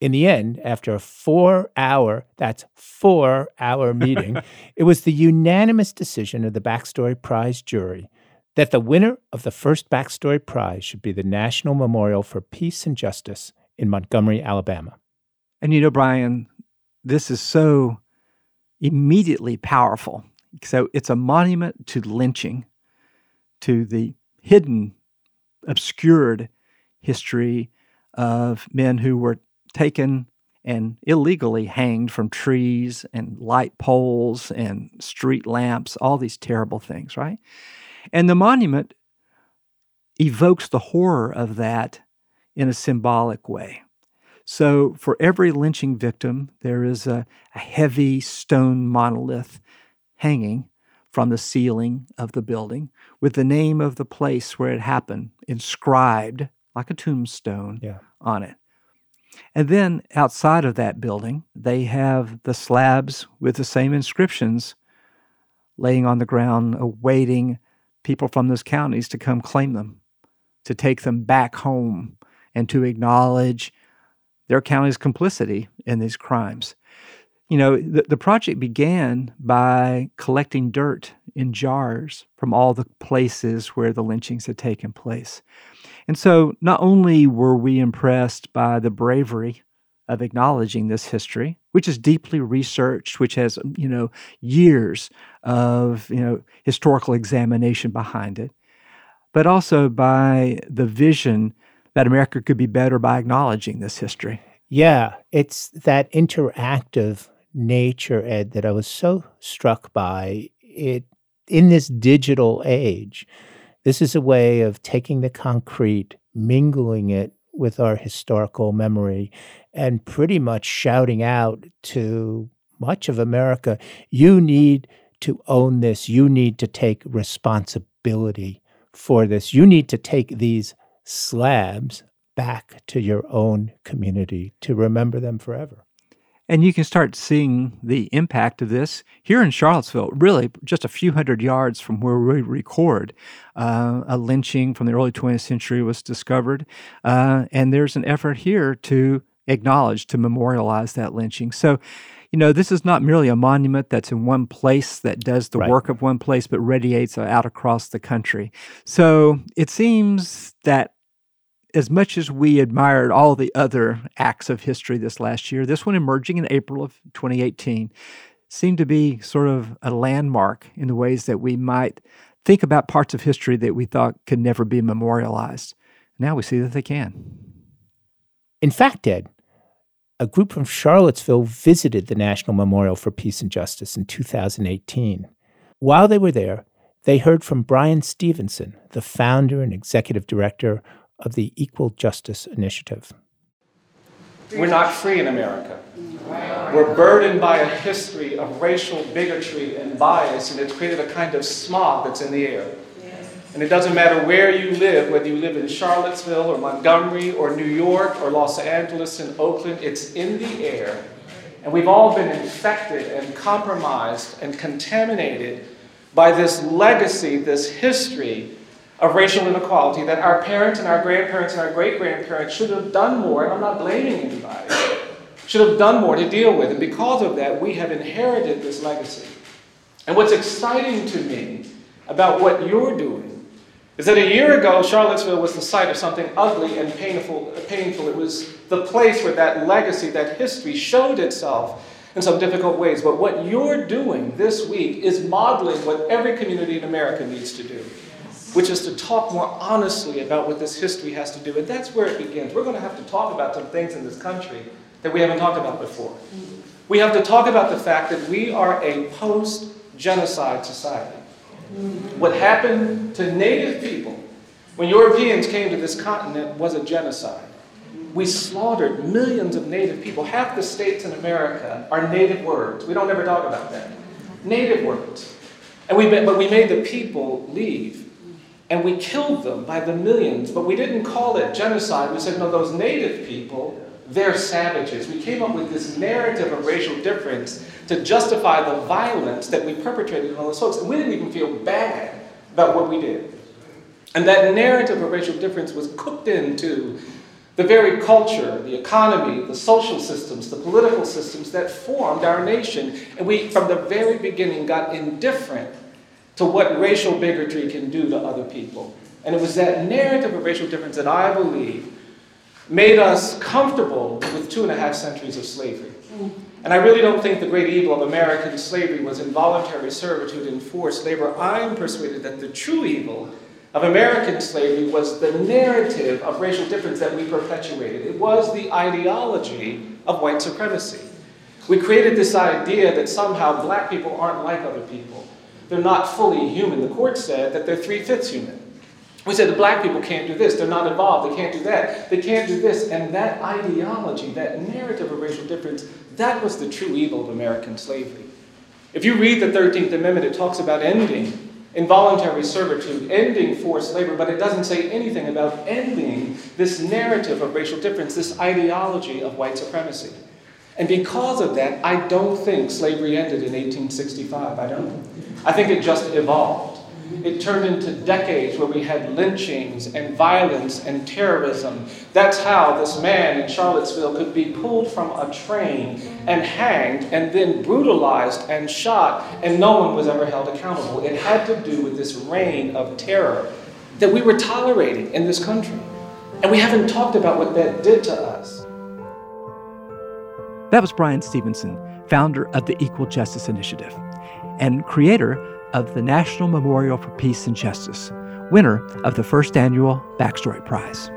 in the end, after a 4-hour, that's 4-hour meeting, it was the unanimous decision of the Backstory Prize jury that the winner of the first Backstory Prize should be the National Memorial for Peace and Justice in Montgomery, Alabama. And you know, Bryan, this is so immediately powerful. So it's a monument to lynching, to the hidden, obscured history of men who were taken and illegally hanged from trees and light poles and street lamps, all these terrible things, right? And the monument evokes the horror of that in a symbolic way. So for every lynching victim, there is a heavy stone monolith hanging from the ceiling of the building with the name of the place where it happened inscribed like a tombstone on it. And then outside of that building, they have the slabs with the same inscriptions laying on the ground, awaiting people from those counties to come claim them, to take them back home, and to acknowledge their county's complicity in these crimes. You know, the project began by collecting dirt in jars from all the places where the lynchings had taken place. And so not only were we impressed by the bravery of acknowledging this history, which is deeply researched, which has, you know, years of, you know, historical examination behind it, but also by the vision that America could be better by acknowledging this history. Yeah, it's that interactive nature, Ed, that I was so struck by. It in this digital age, this is a way of taking the concrete, mingling it with our historical memory, and pretty much shouting out to much of America, you need to own this. You need to take responsibility for this. You need to take these slabs back to your own community to remember them forever. And you can start seeing the impact of this here in Charlottesville, really just a few hundred yards from where we record. A lynching from the early 20th century was discovered, and there's an effort here to acknowledge, to memorialize that lynching. So, you know, this is not merely a monument that's in one place that does the work of one place, but radiates out across the country. So it seems that as much as we admired all the other acts of history this last year, this one emerging in April of 2018 seemed to be sort of a landmark in the ways that we might think about parts of history that we thought could never be memorialized. Now we see that they can. In fact, Ed, a group from Charlottesville visited the National Memorial for Peace and Justice in 2018. While they were there, they heard from Bryan Stevenson, the founder and executive director of the Equal Justice Initiative. We're not free in America. We're burdened by a history of racial bigotry and bias, and it's created a kind of smog that's in the air. And it doesn't matter where you live, whether you live in Charlottesville or Montgomery or New York or Los Angeles and Oakland, it's in the air. And we've all been infected and compromised and contaminated by this legacy, this history of racial inequality that our parents and our grandparents and our great-grandparents should have done more, and I'm not blaming anybody, should have done more to deal with. And because of that, we have inherited this legacy. And what's exciting to me about what you're doing is that a year ago, Charlottesville was the site of something ugly and painful. It was the place where that legacy, that history showed itself in some difficult ways. But what you're doing this week is modeling what every community in America needs to do, which is to talk more honestly about what this history has to do. And that's where it begins. We're going to have to talk about some things in this country that we haven't talked about before. We have to talk about the fact that we are a post-genocide society. What happened to Native people when Europeans came to this continent was a genocide. We slaughtered millions of Native people. Half the states in America are Native words. We don't ever talk about that. Native words. But we made the people leave. And we killed them by the millions, but we didn't call it genocide. We said, no, those Native people, they're savages. We came up with this narrative of racial difference to justify the violence that we perpetrated on those folks. And we didn't even feel bad about what we did. And that narrative of racial difference was cooked into the very culture, the economy, the social systems, the political systems that formed our nation. And we, from the very beginning, got indifferent to what racial bigotry can do to other people. And it was that narrative of racial difference that I believe made us comfortable with 2.5 centuries of slavery. And I really don't think the great evil of American slavery was involuntary servitude and forced labor. I'm persuaded that the true evil of American slavery was the narrative of racial difference that we perpetuated. It was the ideology of white supremacy. We created this idea that somehow black people aren't like other people. They're not fully human. The court said that they're 3/5 human. We said the black people can't do this, they're not involved, they can't do that, they can't do this. And that ideology, that narrative of racial difference, that was the true evil of American slavery. If you read the 13th Amendment, it talks about ending involuntary servitude, ending forced labor, but it doesn't say anything about ending this narrative of racial difference, this ideology of white supremacy. And because of that, I don't think slavery ended in 1865, I don't. I think it just evolved. It turned into decades where we had lynchings and violence and terrorism. That's how this man in Charlottesville could be pulled from a train and hanged and then brutalized and shot, and no one was ever held accountable. It had to do with this reign of terror that we were tolerating in this country. And we haven't talked about what that did to us. That was Bryan Stevenson, founder of the Equal Justice Initiative and creator of the National Memorial for Peace and Justice, winner of the first annual Backstory Prize.